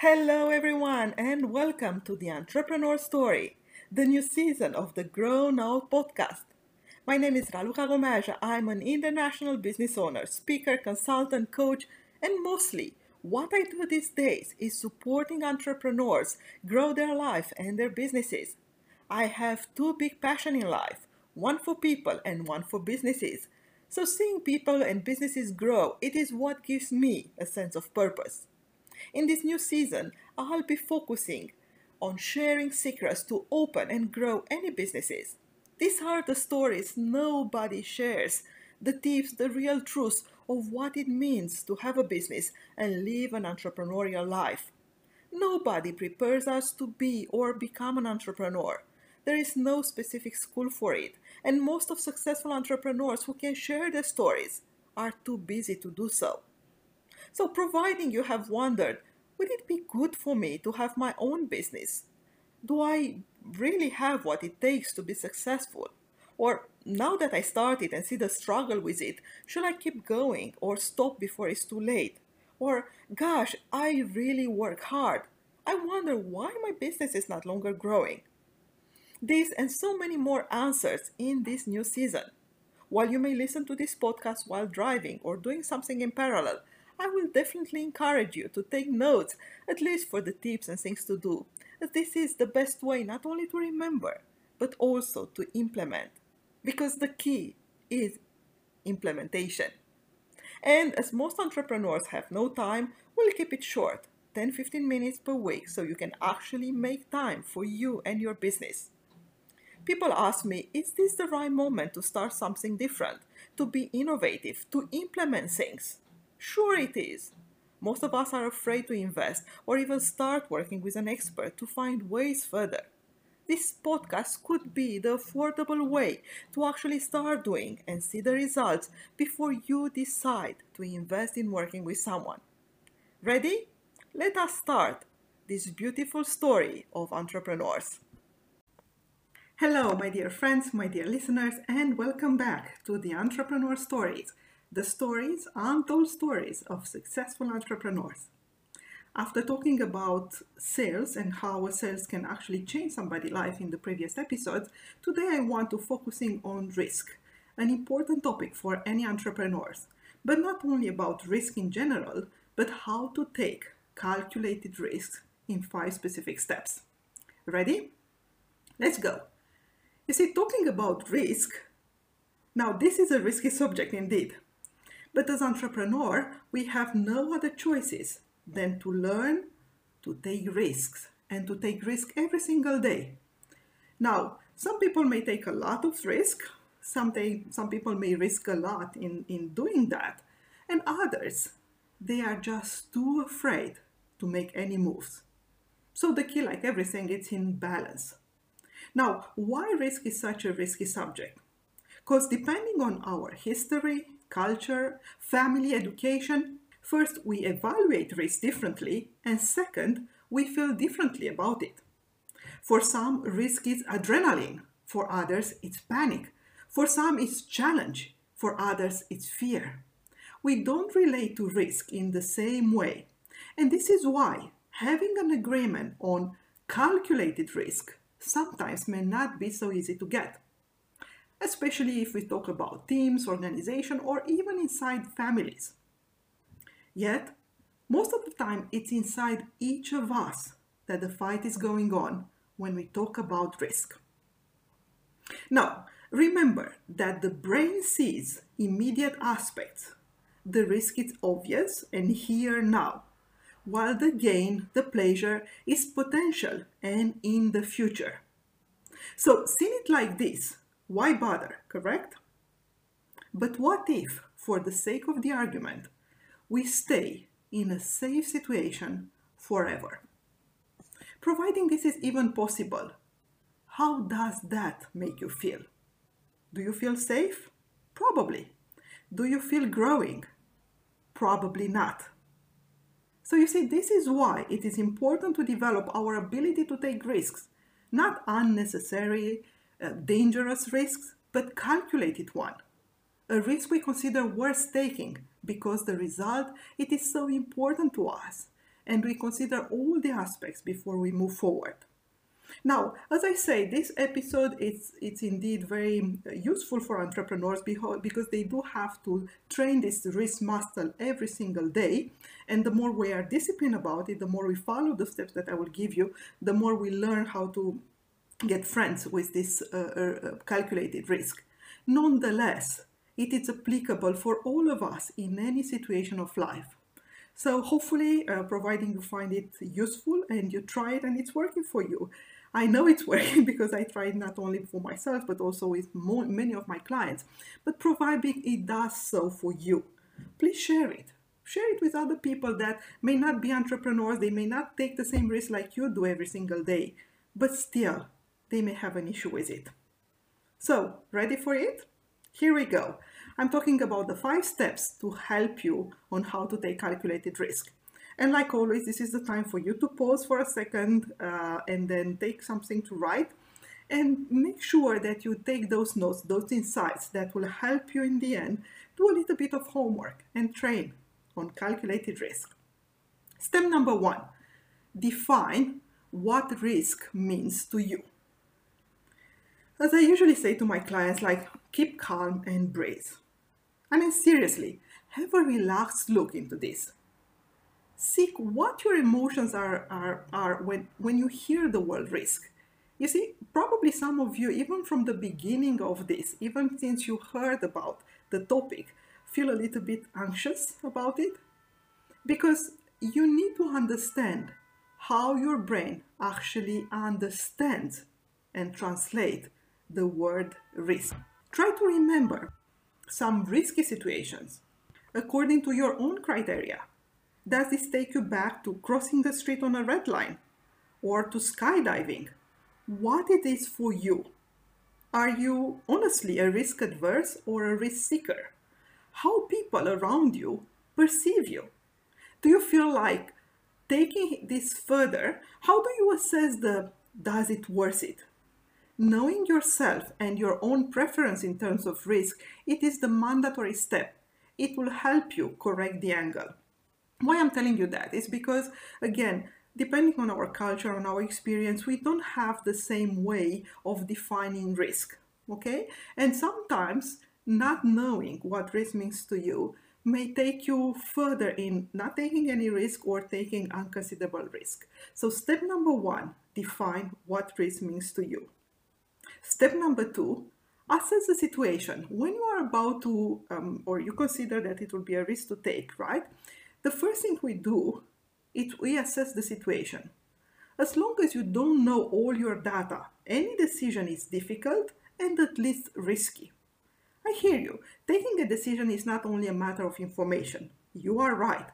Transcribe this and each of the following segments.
Hello everyone and welcome to The Entrepreneur Story, the new season of the Grow Now podcast. My name is Raluca Gomeja. I'm an international business owner, speaker, consultant, coach, and mostly what I do these days is supporting entrepreneurs grow their life and their businesses. I have two big passions in life, one for people and one for businesses. So seeing people and businesses grow, it is what gives me a sense of purpose. In this new season, I'll be focusing on sharing secrets to open and grow any businesses. These are the stories nobody shares, the tips, the real truth of what it means to have a business and live an entrepreneurial life. Nobody prepares us to be or become an entrepreneur. There is no specific school for it, and most of successful entrepreneurs who can share their stories are too busy to do so. So providing you have wondered, would it be good for me to have my own business? Do I really have what it takes to be successful? Or now that I started and see the struggle with it, should I keep going or stop before it's too late? Or gosh, I really work hard. I wonder why my business is not longer growing. These and so many more answers in this new season. While you may listen to this podcast while driving or doing something in parallel, I will definitely encourage you to take notes, at least for the tips and things to do, as this is the best way not only to remember, but also to implement, because the key is implementation. And as most entrepreneurs have no time, we'll keep it short, 10-15 minutes per week, so you can actually make time for you and your business. People ask me, is this the right moment to start something different, to be innovative, to implement things? Sure it is. Most of us are afraid to invest or even start working with an expert to find ways further. This podcast could be the affordable way to actually start doing and see the results before you decide to invest in working with someone. Ready? Let us start this beautiful story of entrepreneurs. Hello, my dear friends, my dear listeners, and welcome back to The Entrepreneur Stories. The stories, untold stories of successful entrepreneurs. After talking about sales and how sales can actually change somebody's life in the previous episodes, today I want to focus on risk, an important topic for any entrepreneurs, but not only about risk in general, but how to take calculated risks in 5 specific steps. Ready? Let's go. You see, talking about risk, now this is a risky subject indeed. But as entrepreneur, we have no other choices than to learn to take risks and to take risk every single day. Now, some people may take a lot of risk. Some people may risk a lot in doing that. And others, they are just too afraid to make any moves. So the key, like everything, it's in balance. Now, why risk is such a risky subject? Because depending on our history, culture, family, education, first, we evaluate risk differently, and second, we feel differently about it. For some, risk is adrenaline. For others, it's panic. For some, it's challenge. For others, it's fear. We don't relate to risk in the same way. And this is why having an agreement on calculated risk sometimes may not be so easy to get. Especially if we talk about teams, organization, or even inside families. Yet, most of the time, it's inside each of us that the fight is going on when we talk about risk. Now, remember that the brain sees immediate aspects. The risk is obvious and here now, while the gain, the pleasure, is potential and in the future. So, seeing it like this, why bother, correct? But what if, for the sake of the argument, we stay in a safe situation forever. Providing this is even possible, how does that make you feel? Do you feel safe? Probably. Do you feel growing? Probably not. So you see, this is why it is important to develop our ability to take risks, not unnecessary, dangerous risks, but calculated one. A risk we consider worth taking because the result, it is so important to us, and we consider all the aspects before we move forward. Now, as I say, this episode it's indeed very useful for entrepreneurs because they do have to train this risk muscle every single day. And the more we are disciplined about it, the more we follow the steps that I will give you, the more we learn how to get friends with this calculated risk. Nonetheless, it is applicable for all of us in any situation of life. So hopefully, providing you find it useful and you try it and it's working for you. I know it's working because I try it not only for myself, but also with many of my clients. But providing it does so for you, please share it. Share it with other people that may not be entrepreneurs. They may not take the same risk like you do every single day, but still, they may have an issue with it. So, ready for it? Here we go. I'm talking about the 5 steps to help you on how to take calculated risk. And like always, this is the time for you to pause for a second and then take something to write and make sure that you take those notes, those insights that will help you in the end do a little bit of homework and train on calculated risk. Step number 1, define what risk means to you. As I usually say to my clients, like, keep calm and breathe. I mean, seriously, have a relaxed look into this. Seek what your emotions are when you hear the word risk. You see, probably some of you, even from the beginning of this, even since you heard about the topic, feel a little bit anxious about it, because you need to understand how your brain actually understands and translates the word risk. Try to remember some risky situations according to your own criteria. Does this take you back to crossing the street on a red line or to skydiving? What it is for you? Are you honestly a risk adverse or a risk seeker? How people around you perceive you? Do you feel like taking this further? How do you assess the does it worth it? Knowing yourself and your own preference in terms of risk, it is the mandatory step. It will help you correct the angle. Why I'm telling you that is because, again, depending on our culture, on our experience, we don't have the same way of defining risk, okay? And sometimes not knowing what risk means to you may take you further in not taking any risk or taking unconsiderable risk. So step number 1, define what risk means to you. Step number 2, assess the situation. When you are about to, or you consider that it will be a risk to take, right? The first thing we do is we assess the situation. As long as you don't know all your data, any decision is difficult and at least risky. I hear you. Taking a decision is not only a matter of information. You are right.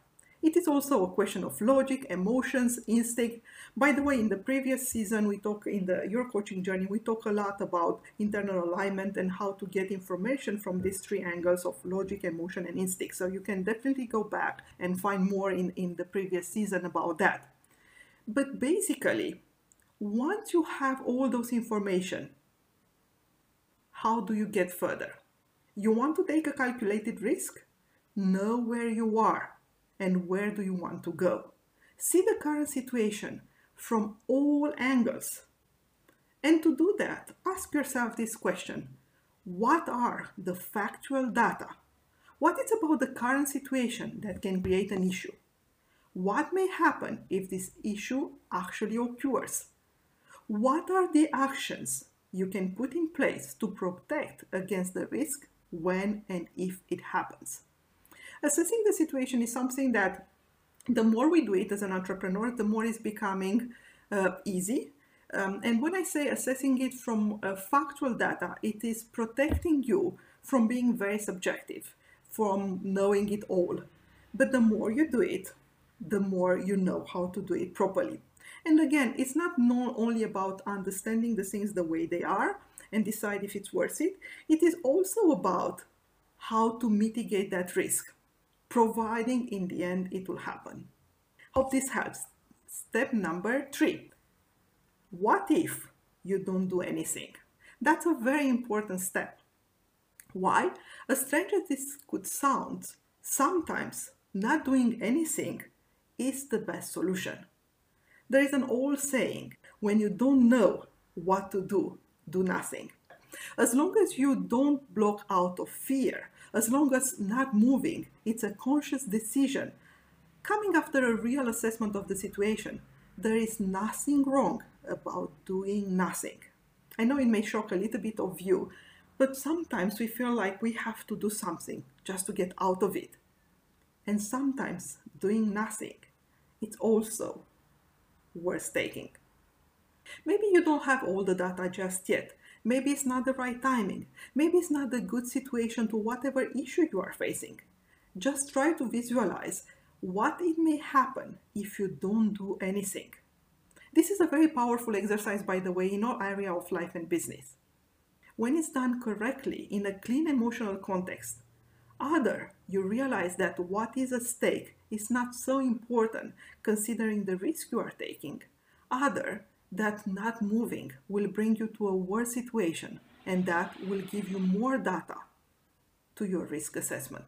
It is also a question of logic, emotions, instinct. By the way, in the previous season, we talk in the Your Coaching Journey, we talk a lot about internal alignment and how to get information from these 3 angles of logic, emotion, and instinct. So you can definitely go back and find more in the previous season about that. But basically, once you have all those information, how do you get further? You want to take a calculated risk? Know where you are. And where do you want to go? See the current situation from all angles. And to do that, ask yourself this question. What are the factual data? What is about the current situation that can create an issue? What may happen if this issue actually occurs? What are the actions you can put in place to protect against the risk when and if it happens? Assessing the situation is something that the more we do it as an entrepreneur, the more it's becoming easy. And when I say assessing it from factual data, it is protecting you from being very subjective, from knowing it all. But the more you do it, the more you know how to do it properly. And again, it's not only about understanding the things the way they are and decide if it's worth it. It is also about how to mitigate that risk, providing in the end it will happen. Hope this helps. Step number 3. What if you don't do anything? That's a very important step. Why? A strategist could sound, sometimes not doing anything is the best solution. There is an old saying, when you don't know what to do, do nothing. As long as you don't block out of fear, as long as not moving, it's a conscious decision, coming after a real assessment of the situation, there is nothing wrong about doing nothing. I know it may shock a little bit of you, but sometimes we feel like we have to do something just to get out of it. And sometimes doing nothing, it's also worth taking. Maybe you don't have all the data just yet. Maybe it's not the right timing. Maybe it's not a good situation to whatever issue you are facing. Just try to visualize what it may happen if you don't do anything. This is a very powerful exercise, by the way, in all areas of life and business. When it's done correctly in a clean emotional context, either you realize that what is at stake is not so important considering the risk you are taking, either that not moving will bring you to a worse situation and that will give you more data to your risk assessment.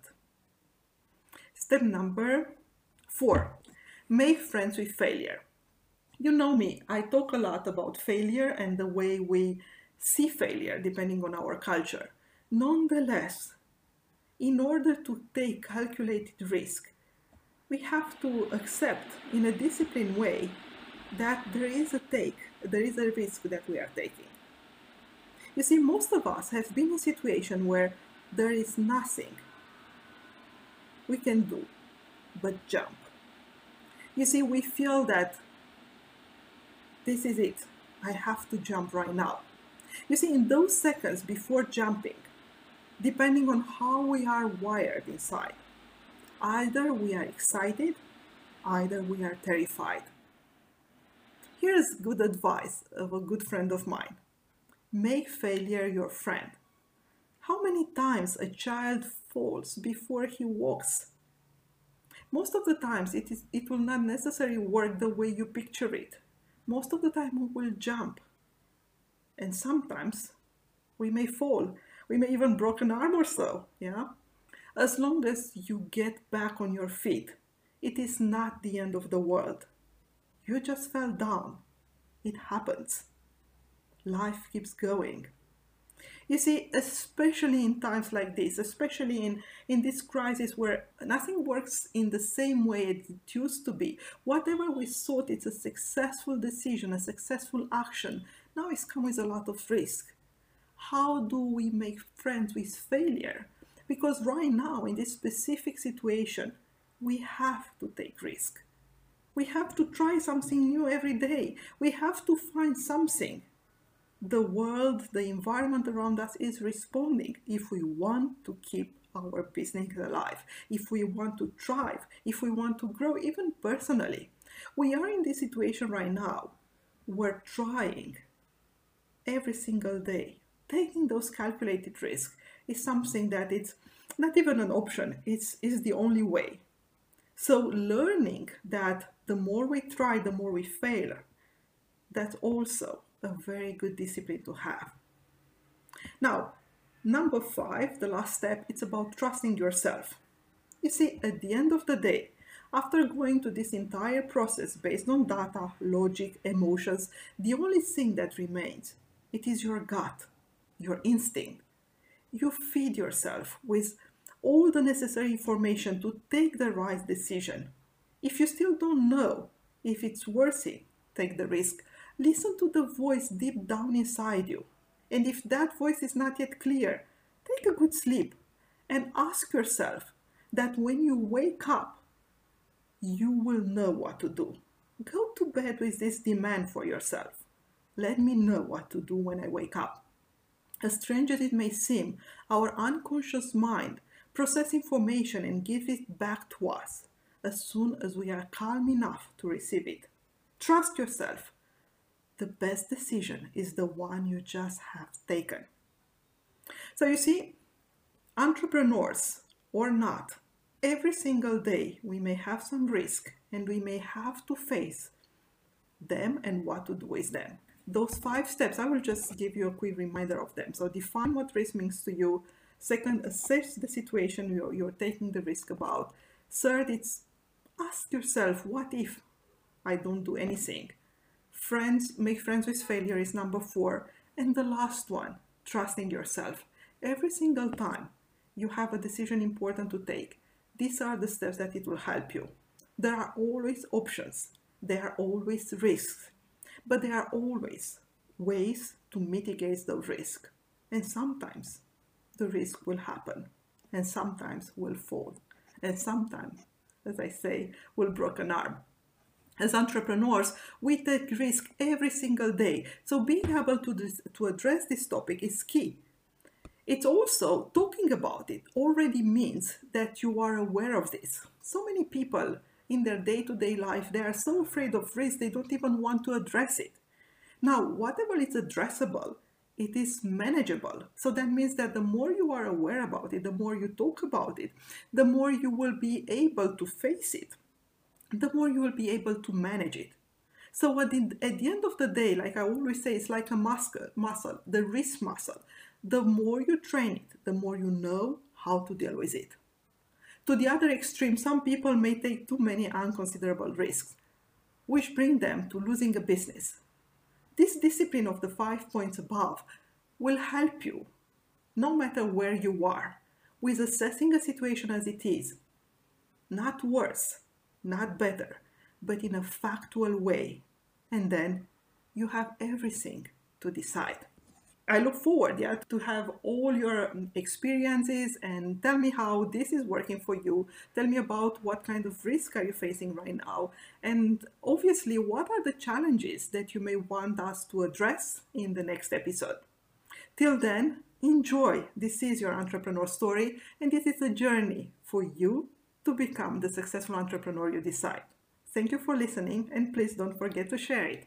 Step number 4, make friends with failure. You know me, I talk a lot about failure and the way we see failure depending on our culture. Nonetheless, in order to take calculated risk, we have to accept in a disciplined way that there is a risk that we are taking. You see, most of us have been in a situation where there is nothing we can do but jump. You see, we feel that this is it, I have to jump right now. You see, in those seconds before jumping, depending on how we are wired inside, either we are excited, either we are terrified. Here's good advice of a good friend of mine. Make failure your friend. How many times a child falls before he walks? Most of the times it will not necessarily work the way you picture it. Most of the time we will jump. And sometimes we may fall. We may even break an arm or so, yeah? As long as you get back on your feet, it is not the end of the world. You just fell down. It happens. Life keeps going. You see, especially in times like this, especially in this crisis where nothing works in the same way it used to be, whatever we thought it's a successful decision, a successful action, now it's come with a lot of risk. How do we make friends with failure? Because right now, in this specific situation, we have to take risk. We have to try something new every day. We have to find something. The world, the environment around us is responding if we want to keep our business alive, if we want to thrive, if we want to grow even personally. We are in this situation right now. We're trying every single day. Taking those calculated risks is something that it's not even an option. It's the only way. So learning that the more we try, the more we fail, that's also a very good discipline to have. Now, number 5, the last step, it's about trusting yourself. You see, at the end of the day, after going through this entire process based on data, logic, emotions, the only thing that remains, it is your gut, your instinct. You feed yourself with all the necessary information to take the right decision. If you still don't know if it's worth it, take the risk. Listen to the voice deep down inside you. And if that voice is not yet clear, take a good sleep and ask yourself that when you wake up, you will know what to do. Go to bed with this demand for yourself. Let me know what to do when I wake up. As strange as it may seem, our unconscious mind process information and give it back to us as soon as we are calm enough to receive it. Trust yourself. The best decision is the one you just have taken. So you see, entrepreneurs or not, every single day we may have some risk and we may have to face them and what to do with them. Those 5 steps, I will just give you a quick reminder of them. So define what risk means to you. Second, assess the situation you're taking the risk about. Third, it's ask yourself, what if I don't do anything? Make friends with failure is number 4. And the last one, trusting yourself. Every single time you have a decision important to take, these are the steps that it will help you. There are always options. There are always risks. But there are always ways to mitigate the risk. And sometimes the risk will happen. And sometimes will fall. And sometimes, as I say, will break an arm. As entrepreneurs, we take risk every single day. So being able to address this topic is key. It's also talking about it already means that you are aware of this. So many people in their day-to-day life, they are so afraid of risk, they don't even want to address it. Now, whatever is addressable, it is manageable. So that means that the more you are aware about it, the more you talk about it, the more you will be able to face it, the more you will be able to manage it. So at the end of the day, like I always say, it's like a muscle, the wrist muscle. The more you train it, the more you know how to deal with it. To the other extreme, some people may take too many unconsiderable risks, which bring them to losing a business. This discipline of the 5 points above will help you, no matter where you are, with assessing a situation as it is, not worse, not better, but in a factual way. And then you have everything to decide. I look forward to have all your experiences and tell me how this is working for you. Tell me about what kind of risk are you facing right now. And obviously, what are the challenges that you may want us to address in the next episode? Till then, enjoy. This is your entrepreneur story, and this is a journey for you to become the successful entrepreneur you decide. Thank you for listening, and please don't forget to share it.